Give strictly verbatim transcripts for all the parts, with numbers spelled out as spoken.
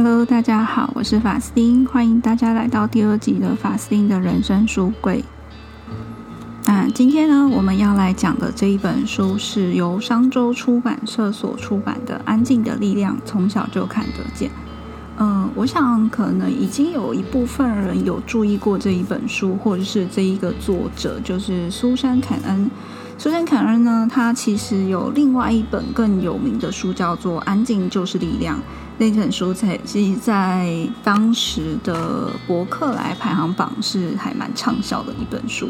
Hello， 大家好，我是法斯汀，欢迎大家来到第二集的法斯汀的人生书柜。那今天呢，我们要来讲的这一本书是由商周出版社所出版的《安静的力量：从小就看得见》。嗯，我想可能已经有一部分人有注意过这一本书，或者是这一个作者，就是苏珊·坎恩。苏珊·坎恩呢，她其实有另外一本更有名的书，叫做《安静就是力量》。那本书才是在当时的博客来排行榜是还蛮畅销的一本书。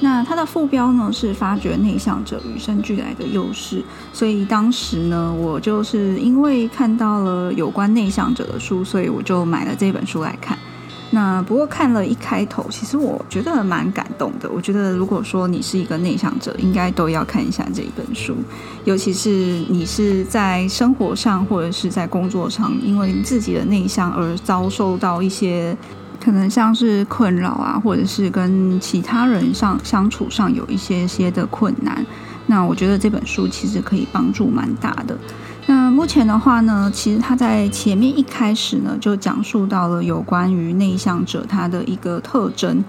那它的副标呢是发掘内向者与生俱来的优势，所以当时呢，我就是因为看到了有关内向者的书，所以我就买了这本书来看。那不过看了一开头，其实我觉得蛮感动的。我觉得如果说你是一个内向者，应该都要看一下这一本书，尤其是你是在生活上或者是在工作上，因为你自己的内向而遭受到一些可能像是困扰啊，或者是跟其他人上相处上有一些些的困难。那我觉得这本书其实可以帮助蛮大的。那目前的话呢，其实他在前面一开始呢就讲述到了有关于内向者他的一个特征。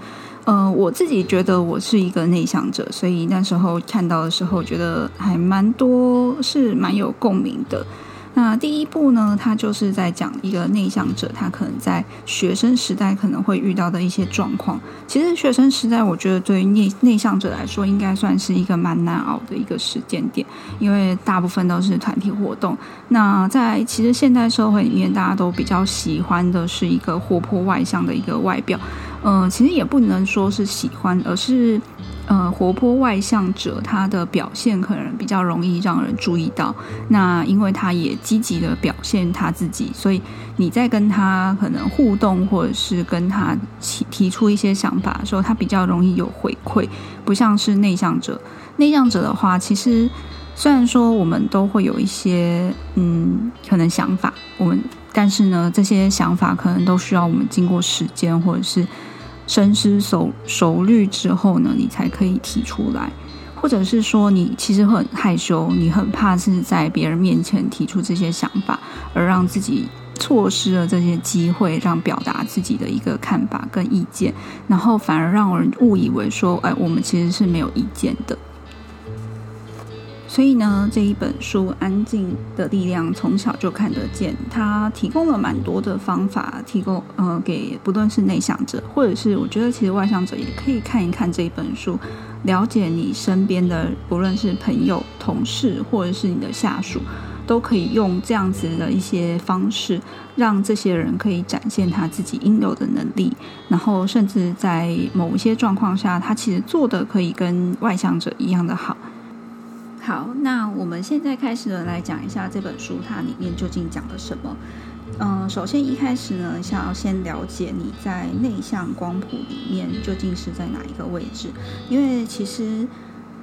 呃，我自己觉得我是一个内向者，所以那时候看到的时候觉得还蛮多是蛮有共鸣的。那第一步呢，他就是在讲一个内向者他可能在学生时代可能会遇到的一些状况。其实学生时代我觉得对于 内, 内向者来说应该算是一个蛮难熬的一个时间点，因为大部分都是团体活动。那在其实现代社会里面，大家都比较喜欢的是一个活泼外向的一个外表。嗯、呃，其实也不能说是喜欢，而是呃，活泼外向者他的表现可能比较容易让人注意到。那因为他也积极的表现他自己，所以你在跟他可能互动或者是跟他提出一些想法的时候，他比较容易有回馈，不像是内向者。内向者的话，其实虽然说我们都会有一些嗯可能想法，我们但是呢，这些想法可能都需要我们经过时间或者是深思熟熟虑之后呢，你才可以提出来。或者是说你其实很害羞，你很怕是在别人面前提出这些想法，而让自己错失了这些机会，让表达自己的一个看法跟意见，然后反而让人误以为说，哎，我们其实是没有意见的。所以呢，这一本书《安静的力量：从小就看得见》，它提供了蛮多的方法，提供呃给不论是内向者，或者是我觉得其实外向者也可以看一看这一本书，了解你身边的不论是朋友、同事，或者是你的下属，都可以用这样子的一些方式，让这些人可以展现他自己应有的能力，然后甚至在某一些状况下，他其实做的可以跟外向者一样的好。好，那我们现在开始来讲一下这本书它里面究竟讲了什么。嗯、呃，首先一开始呢，想要先了解你在内向光谱里面究竟是在哪一个位置，因为其实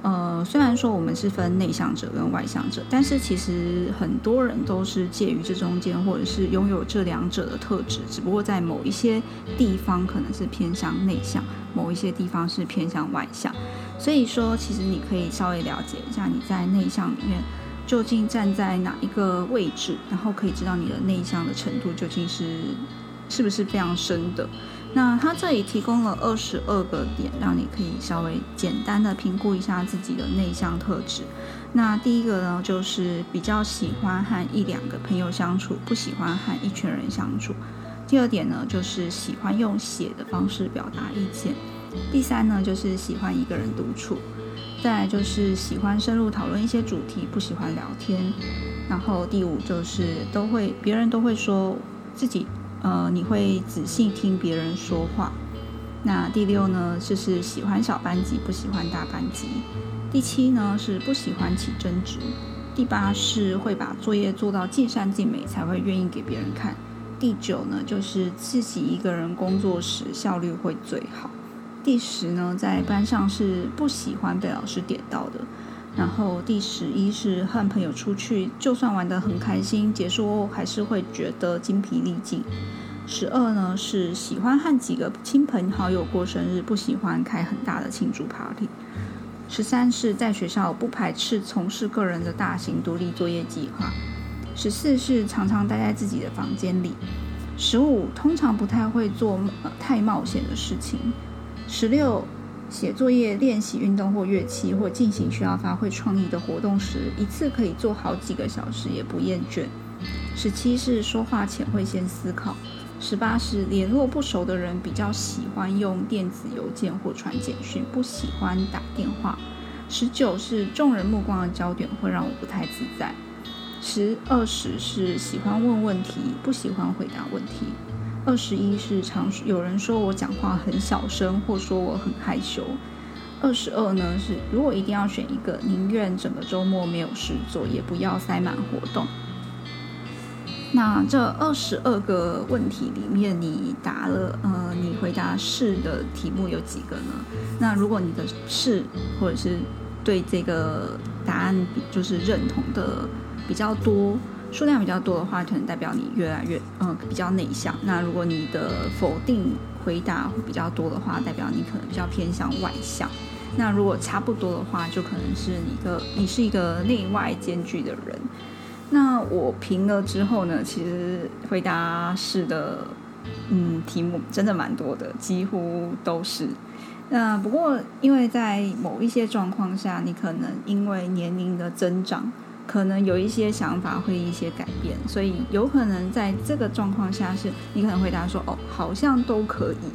呃，虽然说我们是分内向者跟外向者，但是其实很多人都是介于这中间，或者是拥有这两者的特质，只不过在某一些地方可能是偏向内向，某一些地方是偏向外向。所以说其实你可以稍微了解一下你在内向里面究竟站在哪一个位置，然后可以知道你的内向的程度究竟是是不是非常深的。那它这里提供了二十二个点，让你可以稍微简单的评估一下自己的内向特质。那第一个呢，就是比较喜欢和一两个朋友相处，不喜欢和一群人相处。第二点呢，就是喜欢用写的方式表达意见。第三呢，就是喜欢一个人独处。再来就是喜欢深入讨论一些主题，不喜欢聊天。然后第五就是都会别人都会说自己呃，你会仔细听别人说话。那第六呢，就是喜欢小班级，不喜欢大班级。第七呢，是不喜欢起争执。第八是会把作业做到尽善尽美才会愿意给别人看。第九呢，就是自己一个人工作时效率会最好。第十呢，在班上是不喜欢被老师点到的。然后第十一是和朋友出去，就算玩得很开心，结束后还是会觉得精疲力尽。十二呢，是喜欢和几个亲朋好友过生日，不喜欢开很大的庆祝 party。十三是在学校不排斥从事个人的大型独立作业计划。十四是常常待在自己的房间里，十五通常不太会做、呃、太冒险的事情，十六写作业、练习运动或乐器，或进行需要发挥创意的活动时，一次可以做好几个小时也不厌倦。十七是说话前会先思考。十八是联络不熟的人比较喜欢用电子邮件或传简讯，不喜欢打电话。十九是众人目光的焦点会让我不太自在。二十是喜欢问问题，不喜欢回答问题。二十一是常有人说我讲话很小声，或说我很害羞。二十二呢是如果一定要选一个，宁愿整个周末没有事做，也不要塞满活动。那这二十二个问题里面，你答了呃，你回答是的题目有几个呢？那如果你的是或者是对这个答案就是认同的比较多。数量比较多的话，可能代表你越来越嗯、呃、比较内向。那如果你的否定回答会比较多的话，代表你可能比较偏向外向。那如果差不多的话，就可能是你个你是一个内外兼具的人。那我评了之后呢，其实回答是的嗯题目真的蛮多的，几乎都是。那不过因为在某一些状况下，你可能因为年龄的增长，可能有一些想法会一些改变，所以有可能在这个状况下是你可能回答说哦好像都可以，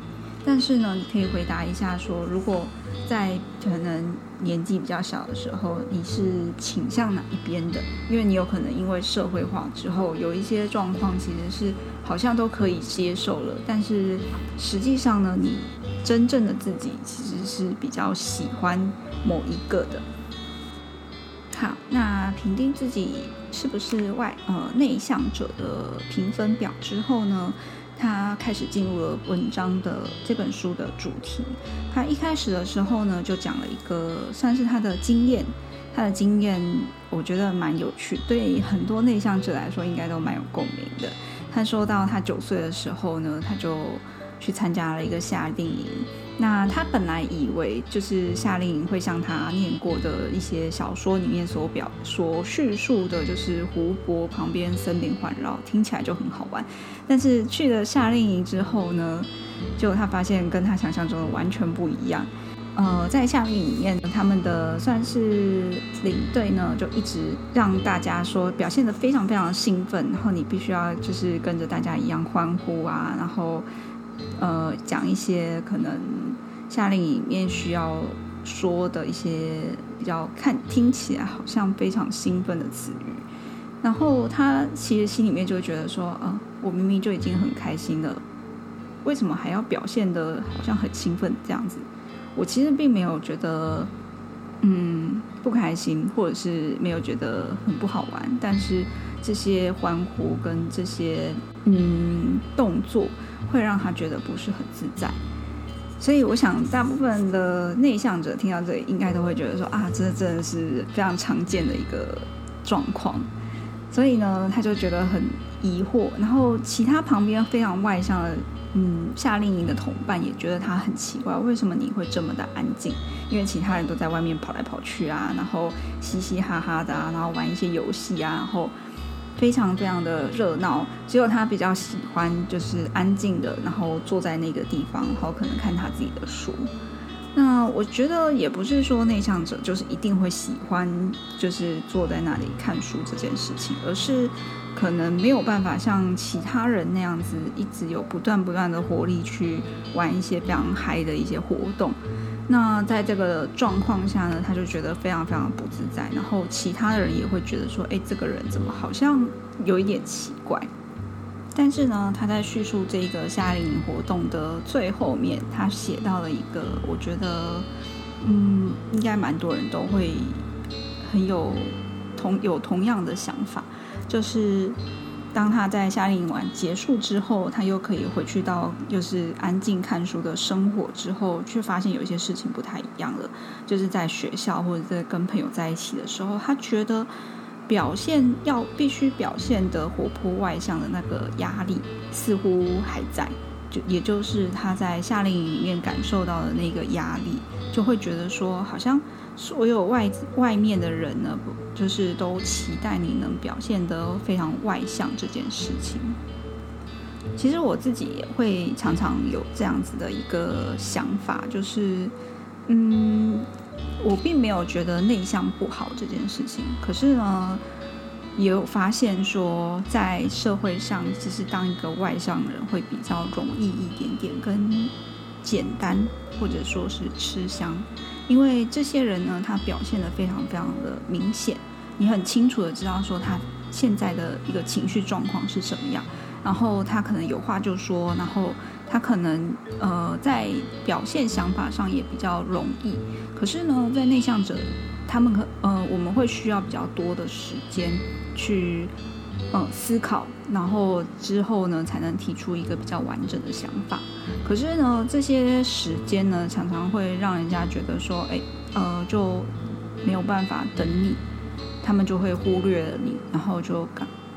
但是呢你可以回答一下说，如果在可能年纪比较小的时候你是倾向哪一边的，因为你有可能因为社会化之后有一些状况其实是好像都可以接受了，但是实际上呢你真正的自己其实是比较喜欢某一个的。好，那评定自己是不是外呃内向者的评分表之后呢，他开始进入了文章的这本书的主题。他一开始的时候呢，就讲了一个算是他的经验，他的经验我觉得蛮有趣，对很多内向者来说应该都蛮有共鸣的。他说到他九岁的时候呢，他就去参加了一个夏令营。那他本来以为就是夏令营会像他念过的一些小说里面所表所叙述的，就是湖泊旁边森林环绕，听起来就很好玩。但是去了夏令营之后呢，就他发现跟他想象中的完全不一样。呃，在夏令营里面，他们的算是领队呢，就一直让大家说表现得非常非常兴奋，然后你必须要就是跟着大家一样欢呼啊，然后。呃，讲一些可能夏令营里面需要说的一些比较看听起来好像非常兴奋的词语，然后他其实心里面就会觉得说，呃，我明明就已经很开心了，为什么还要表现得好像很兴奋这样子？我其实并没有觉得，嗯，不开心，或者是没有觉得很不好玩，但是这些欢呼跟这些嗯动作会让他觉得不是很自在。所以我想大部分的内向者听到这里应该都会觉得说啊，这真的是非常常见的一个状况。所以呢他就觉得很疑惑，然后其他旁边非常外向的嗯夏令营的同伴也觉得他很奇怪，为什么你会这么的安静，因为其他人都在外面跑来跑去啊，然后嘻嘻哈哈的啊，然后玩一些游戏啊，然后非常非常的热闹，只有他比较喜欢就是安静的，然后坐在那个地方，然后可能看他自己的书。那我觉得也不是说内向者就是一定会喜欢就是坐在那里看书这件事情，而是可能没有办法像其他人那样子一直有不断不断的活力去玩一些非常嗨的一些活动。那在这个状况下呢，他就觉得非常非常不自在，然后其他的人也会觉得说，哎，这个人怎么好像有一点奇怪。但是呢，他在叙述这个夏令营活动的最后面，他写到了一个我觉得嗯，应该蛮多人都会很有同有同样的想法，就是当他在夏令营完结束之后，他又可以回去到就是安静看书的生活之后，却发现有一些事情不太一样了。就是在学校或者在跟朋友在一起的时候，他觉得表现要必须表现的活泼外向的那个压力似乎还在，就也就是他在夏令营里面感受到的那个压力，就会觉得说好像所有外外面的人呢不就是都期待你能表现得非常外向这件事情。其实我自己也会常常有这样子的一个想法，就是嗯，我并没有觉得内向不好这件事情，可是呢也有发现说在社会上其实当一个外向人会比较容易一点点跟简单，或者说是吃香，因为这些人呢他表现得非常非常的明显，你很清楚的知道说他现在的一个情绪状况是什么样，然后他可能有话就说，然后他可能呃在表现想法上也比较容易。可是呢在内向者他们可呃我们会需要比较多的时间去呃思考，然后之后呢才能提出一个比较完整的想法。可是呢这些时间呢常常会让人家觉得说哎呃就没有办法等你，他们就会忽略了你，然后就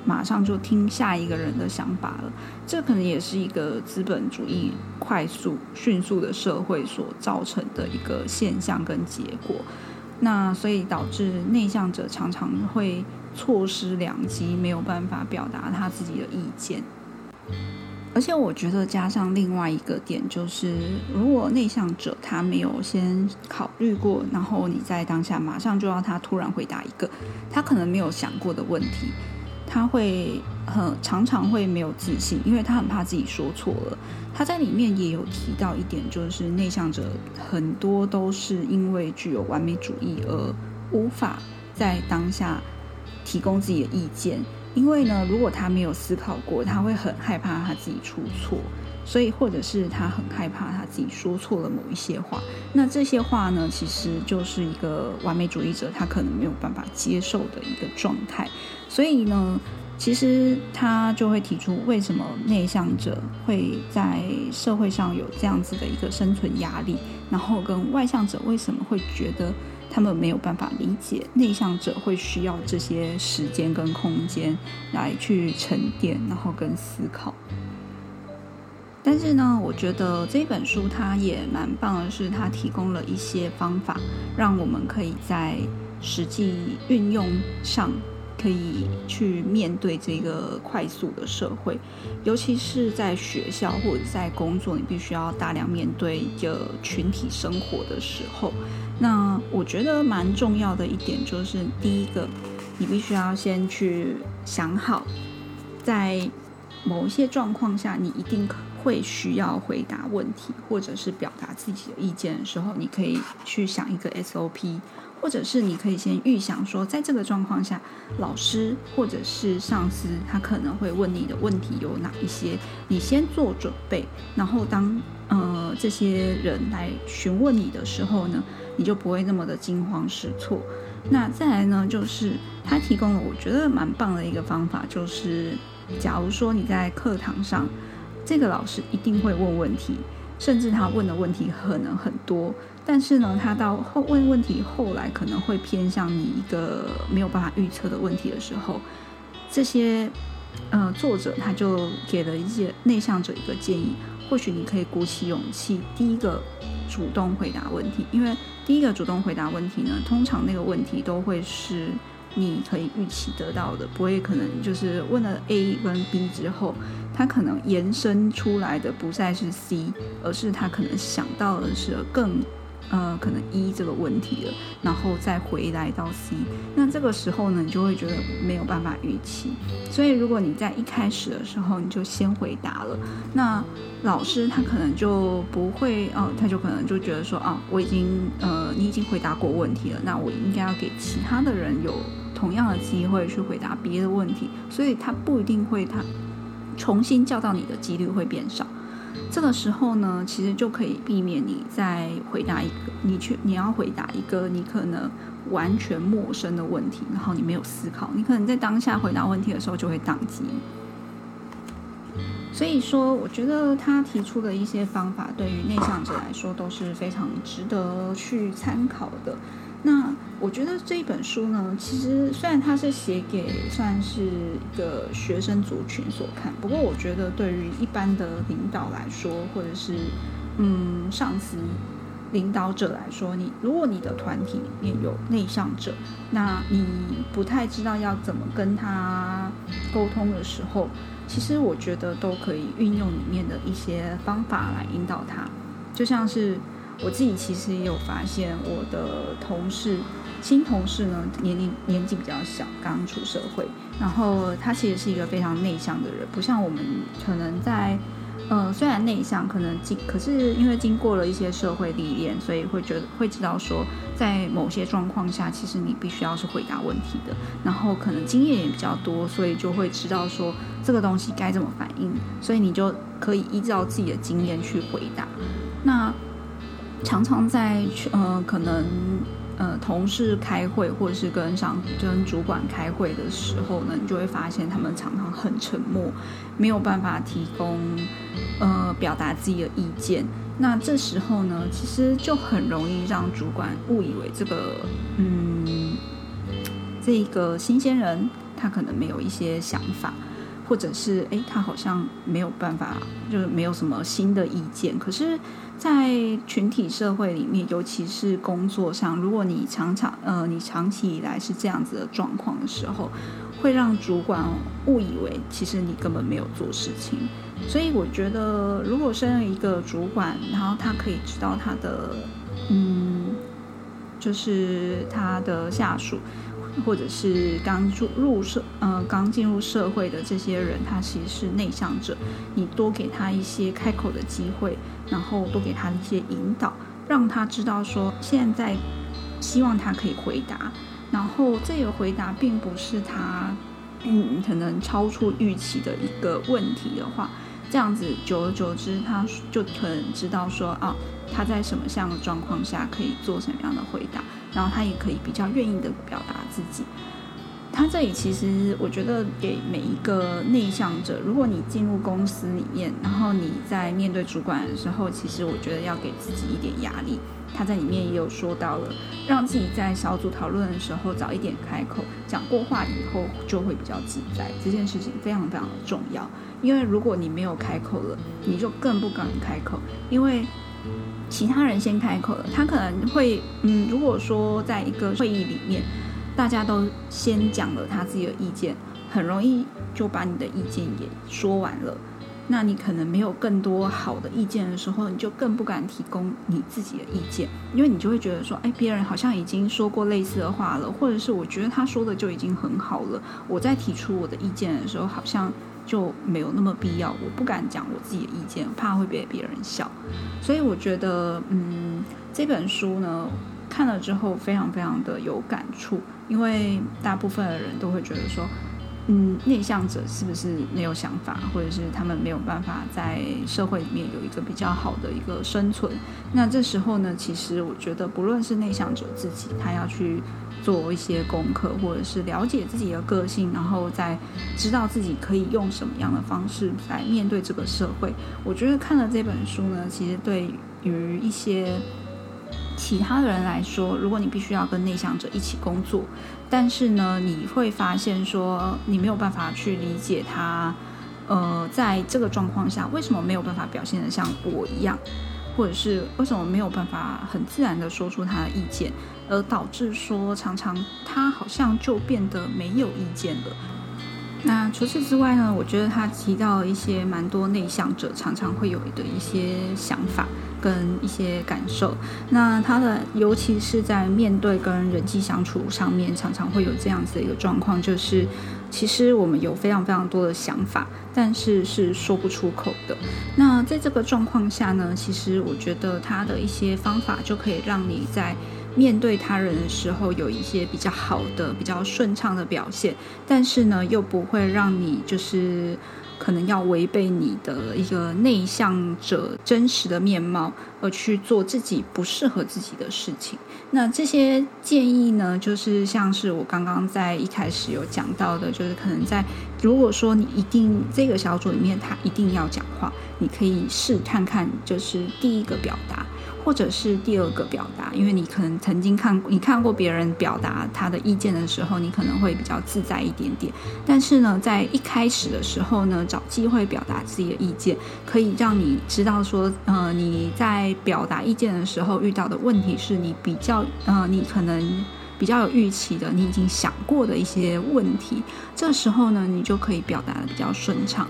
马上就听下一个人的想法了。这可能也是一个资本主义快速迅速的社会所造成的一个现象跟结果，那所以导致内向者常常会错失良机，没有办法表达他自己的意见。而且我觉得加上另外一个点，就是如果内向者他没有先考虑过，然后你在当下马上就要他突然回答一个他可能没有想过的问题，他会很常常会没有自信，因为他很怕自己说错了。他在里面也有提到一点，就是内向者很多都是因为具有完美主义而无法在当下提供自己的意见，因为呢如果他没有思考过，他会很害怕他自己出错，所以或者是他很害怕他自己说错了某一些话，那这些话呢其实就是一个完美主义者他可能没有办法接受的一个状态。所以呢其实他就会提出为什么内向者会在社会上有这样子的一个生存压力，然后跟外向者为什么会觉得他们没有办法理解，内向者会需要这些时间跟空间来去沉淀然后跟思考。但是呢我觉得这本书它也蛮棒的，是它提供了一些方法让我们可以在实际运用上可以去面对这个快速的社会，尤其是在学校或者在工作你必须要大量面对一个群体生活的时候。那我觉得蛮重要的一点就是，第一个你必须要先去想好在某一些状况下你一定可会需要回答问题或者是表达自己的意见的时候，你可以去想一个 S O P， 或者是你可以先预想说在这个状况下老师或者是上司他可能会问你的问题有哪一些，你先做准备，然后当呃这些人来询问你的时候呢，你就不会那么的惊慌失措。那再来呢就是他提供了我觉得蛮棒的一个方法，就是假如说你在课堂上这个老师一定会问问题，甚至他问的问题可能很多，但是呢他到后问问题后来可能会偏向你一个没有办法预测的问题的时候，这些呃作者他就给了一些内向者一个建议，或许你可以鼓起勇气第一个主动回答问题，因为第一个主动回答问题呢通常那个问题都会是你可以预期得到的，不会可能就是问了 A 跟 B 之后他可能延伸出来的不再是 C， 而是他可能想到的是更呃可能 E 这个问题了，然后再回来到 C， 那这个时候呢你就会觉得没有办法预期。所以如果你在一开始的时候你就先回答了，那老师他可能就不会哦，他就可能就觉得说啊我已经呃你已经回答过问题了，那我应该要给其他的人有同样的机会去回答别的问题，所以他不一定会他重新叫到你的几率会变少。这个时候呢其实就可以避免你在回答一个你去你要回答一个你可能完全陌生的问题，然后你没有思考，你可能在当下回答问题的时候就会当机。所以说我觉得他提出的一些方法对于内向者来说都是非常值得去参考的。那我觉得这一本书呢其实虽然它是写给算是一个学生族群所看，不过我觉得对于一般的领导来说，或者是嗯上司领导者来说，你如果你的团体里面有内向者，那你不太知道要怎么跟他沟通的时候，其实我觉得都可以运用里面的一些方法来引导他。就像是我自己其实也有发现，我的同事新同事呢年龄年纪比较小，刚出社会，然后他其实是一个非常内向的人，不像我们可能在呃虽然内向，可能经可是因为经过了一些社会历练，所以会觉得会知道说在某些状况下其实你必须要是回答问题的，然后可能经验也比较多，所以就会知道说这个东西该怎么反应，所以你就可以依照自己的经验去回答。那常常在呃可能呃同事开会或者是跟上跟主管开会的时候呢，你就会发现他们常常很沉默，没有办法提供呃表达自己的意见。那这时候呢，其实就很容易让主管误以为这个嗯这个新鲜人他可能没有一些想法，或者是哎他好像没有办法，就是没有什么新的意见。可是在群体社会里面，尤其是工作上，如果你常常呃你长期以来是这样子的状况的时候，会让主管误以为其实你根本没有做事情。所以我觉得如果身为一个主管，然后他可以知道他的嗯就是他的下属或者是刚入社呃刚进入社会的这些人，他其实是内向者，你多给他一些开口的机会，然后多给他一些引导，让他知道说现在希望他可以回答，然后这个回答并不是他嗯可能超出预期的一个问题的话，这样子久而久之他就可能知道说啊他在什么样的状况下可以做什么样的回答，然后他也可以比较愿意的表达自己。他这里其实我觉得给每一个内向者，如果你进入公司里面，然后你在面对主管的时候，其实我觉得要给自己一点压力。他在里面也有说到了，让自己在小组讨论的时候早一点开口，讲过话以后就会比较自在，这件事情非常非常的重要。因为如果你没有开口了，你就更不敢开口，因为其他人先开口了，他可能会嗯，如果说在一个会议里面大家都先讲了他自己的意见，很容易就把你的意见也说完了，那你可能没有更多好的意见的时候，你就更不敢提供你自己的意见，因为你就会觉得说哎，别人好像已经说过类似的话了，或者是我觉得他说的就已经很好了，我在提出我的意见的时候好像就没有那么必要，我不敢讲我自己的意见，怕会被别人笑。所以我觉得嗯，这本书呢看了之后非常非常的有感触，因为大部分的人都会觉得说嗯，内向者是不是没有想法，或者是他们没有办法在社会里面有一个比较好的一个生存。那这时候呢，其实我觉得不论是内向者自己，他要去做一些功课，或者是了解自己的个性，然后再知道自己可以用什么样的方式来面对这个社会。我觉得看了这本书呢，其实对于一些其他的人来说，如果你必须要跟内向者一起工作，但是呢你会发现说你没有办法去理解他呃，在这个状况下为什么没有办法表现得像我一样，或者是为什么没有办法很自然的说出他的意见，而导致说常常他好像就变得没有意见了。那除此之外呢，我觉得他提到一些蛮多内向者常常会有的一些想法跟一些感受，那他的尤其是在面对跟人际相处上面，常常会有这样子的一个状况，就是其实我们有非常非常多的想法，但是是说不出口的。那在这个状况下呢，其实我觉得他的一些方法就可以让你在面对他人的时候有一些比较好的比较顺畅的表现，但是呢又不会让你就是可能要违背你的一个内向者真实的面貌，而去做自己不适合自己的事情。那这些建议呢，就是像是我刚刚在一开始有讲到的，就是可能在如果说你一定这个小组里面他一定要讲话，你可以试看看，就是第一个表达，或者是第二个表达，因为你可能曾经看你看过别人表达他的意见的时候，你可能会比较自在一点点。但是呢，在一开始的时候呢，找机会表达自己的意见，可以让你知道说，呃，你在表达意见的时候遇到的问题是你比较，呃，你可能比较有预期的，你已经想过的一些问题，这时候呢，你就可以表达的比较顺畅。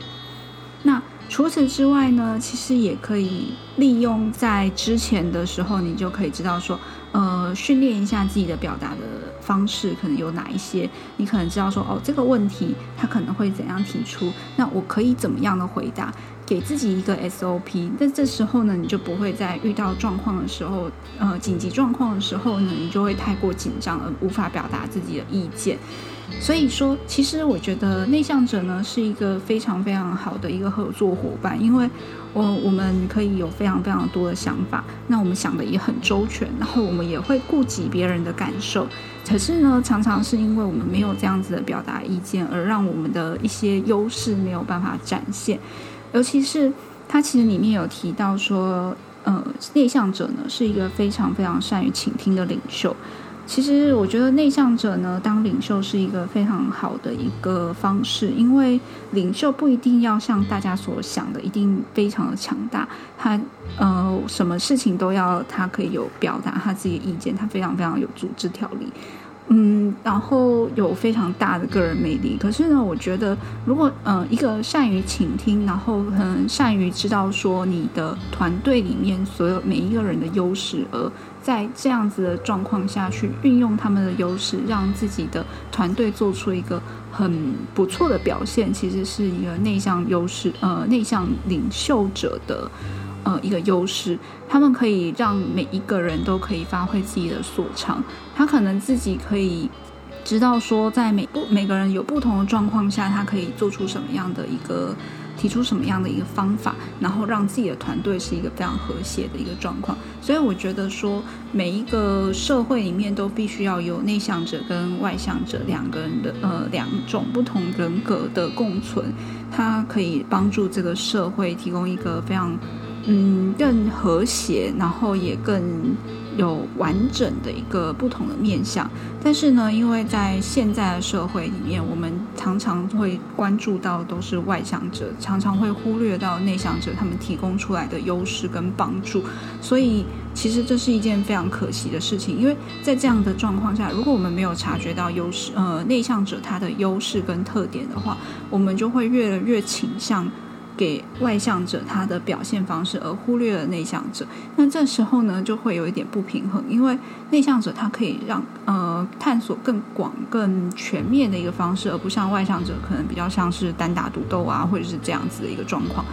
那除此之外呢，其实也可以利用在之前的时候，你就可以知道说，呃，训练一下自己的表达的方式，可能有哪一些，你可能知道说，哦，这个问题他可能会怎样提出，那我可以怎么样的回答，给自己一个 S O P。 但这时候呢，你就不会在遇到状况的时候，呃，紧急状况的时候呢，你就会太过紧张而无法表达自己的意见。所以说，其实我觉得内向者呢是一个非常非常好的一个合作伙伴，因为我我们可以有非常非常多的想法，那我们想的也很周全，然后我们也会顾及别人的感受。可是呢，常常是因为我们没有这样子的表达意见，而让我们的一些优势没有办法展现。尤其是他其实里面有提到说，呃，内向者呢是一个非常非常善于倾听的领袖。其实我觉得内向者呢当领袖是一个非常好的一个方式，因为领袖不一定要像大家所想的一定非常的强大，他呃什么事情都要他可以有表达他自己的意见，他非常非常有组织条理，嗯，然后有非常大的个人魅力。可是呢，我觉得如果呃一个善于倾听，然后很善于知道说你的团队里面所有每一个人的优势，而在这样子的状况下去运用他们的优势，让自己的团队做出一个很不错的表现，其实是一个内向优势，呃，内向领袖者的呃一个优势。他们可以让每一个人都可以发挥自己的所长，他可能自己可以知道说，在每每个人有不同的状况下，他可以做出什么样的一个。提出什么样的一个方法，然后让自己的团队是一个非常和谐的一个状况。所以我觉得说，每一个社会里面都必须要有内向者跟外向者两个人的呃两种不同人格的共存，它可以帮助这个社会提供一个非常嗯更和谐，然后也更有完整的一个不同的面向。但是呢，因为在现在的社会里面，我们常常会关注到都是外向者，常常会忽略到内向者他们提供出来的优势跟帮助，所以其实这是一件非常可惜的事情。因为在这样的状况下，如果我们没有察觉到优势，呃，内向者他的优势跟特点的话，我们就会越来越倾向给外向者他的表现方式，而忽略了内向者。那这时候呢，就会有一点不平衡，因为内向者他可以让呃探索更广更全面的一个方式，而不像外向者可能比较像是单打独斗啊，或者是这样子的一个状况，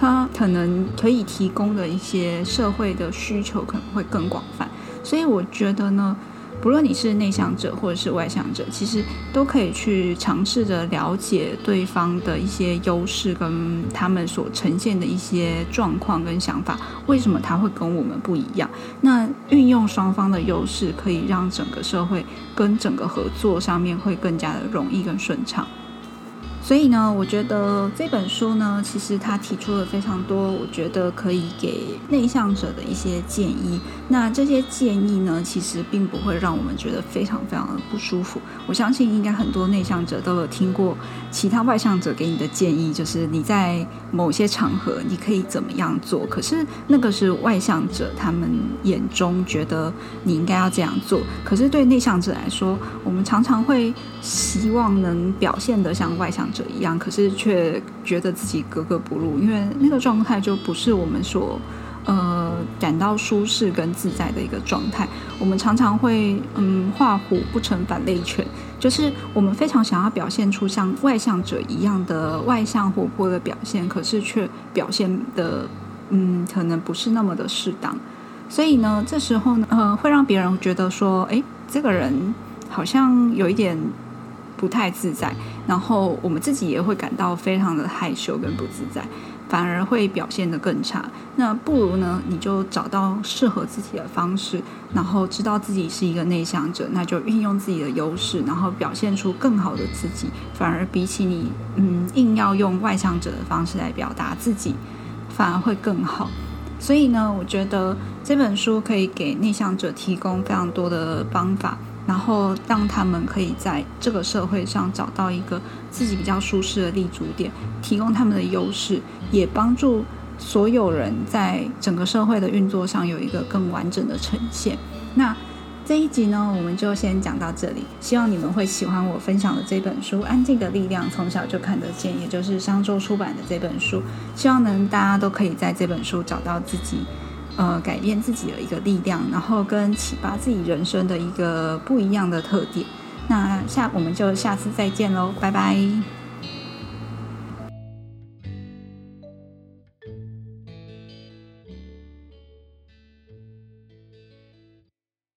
他可能可以提供的一些社会的需求可能会更广泛。所以我觉得呢，不论你是内向者或者是外向者，其实都可以去尝试着了解对方的一些优势跟他们所呈现的一些状况跟想法，为什么他会跟我们不一样。那运用双方的优势，可以让整个社会跟整个合作上面会更加的容易跟顺畅。所以呢，我觉得这本书呢，其实它提出了非常多，我觉得可以给内向者的一些建议。那这些建议呢，其实并不会让我们觉得非常非常的不舒服。我相信应该很多内向者都有听过其他外向者给你的建议，就是你在某些场合你可以怎么样做，可是那个是外向者他们眼中觉得你应该要这样做。可是对内向者来说，我们常常会希望能表现得像外向者一样，可是却觉得自己格格不入，因为那个状态就不是我们所呃感到舒适跟自在的一个状态。我们常常会嗯画虎不成反类犬，就是我们非常想要表现出像外向者一样的外向活泼的表现，可是却表现的嗯可能不是那么的适当。所以呢，这时候呢呃会让别人觉得说，诶，这个人好像有一点不太自在，然后我们自己也会感到非常的害羞跟不自在，反而会表现得更差。那不如呢，你就找到适合自己的方式，然后知道自己是一个内向者，那就运用自己的优势，然后表现出更好的自己。反而比起你嗯硬要用外向者的方式来表达自己，反而会更好。所以呢，我觉得这本书可以给逆向者提供非常多的方法，然后让他们可以在这个社会上找到一个自己比较舒适的立足点，提供他们的优势，也帮助所有人在整个社会的运作上有一个更完整的呈现。那这一集呢，我们就先讲到这里，希望你们会喜欢我分享的这本书《安静的力量：从小就看得见》，也就是商周出版的这本书，希望能大家都可以在这本书找到自己呃，改变自己的一个力量，然后跟启发自己人生的一个不一样的特点。那下我们就下次再见咯，拜拜。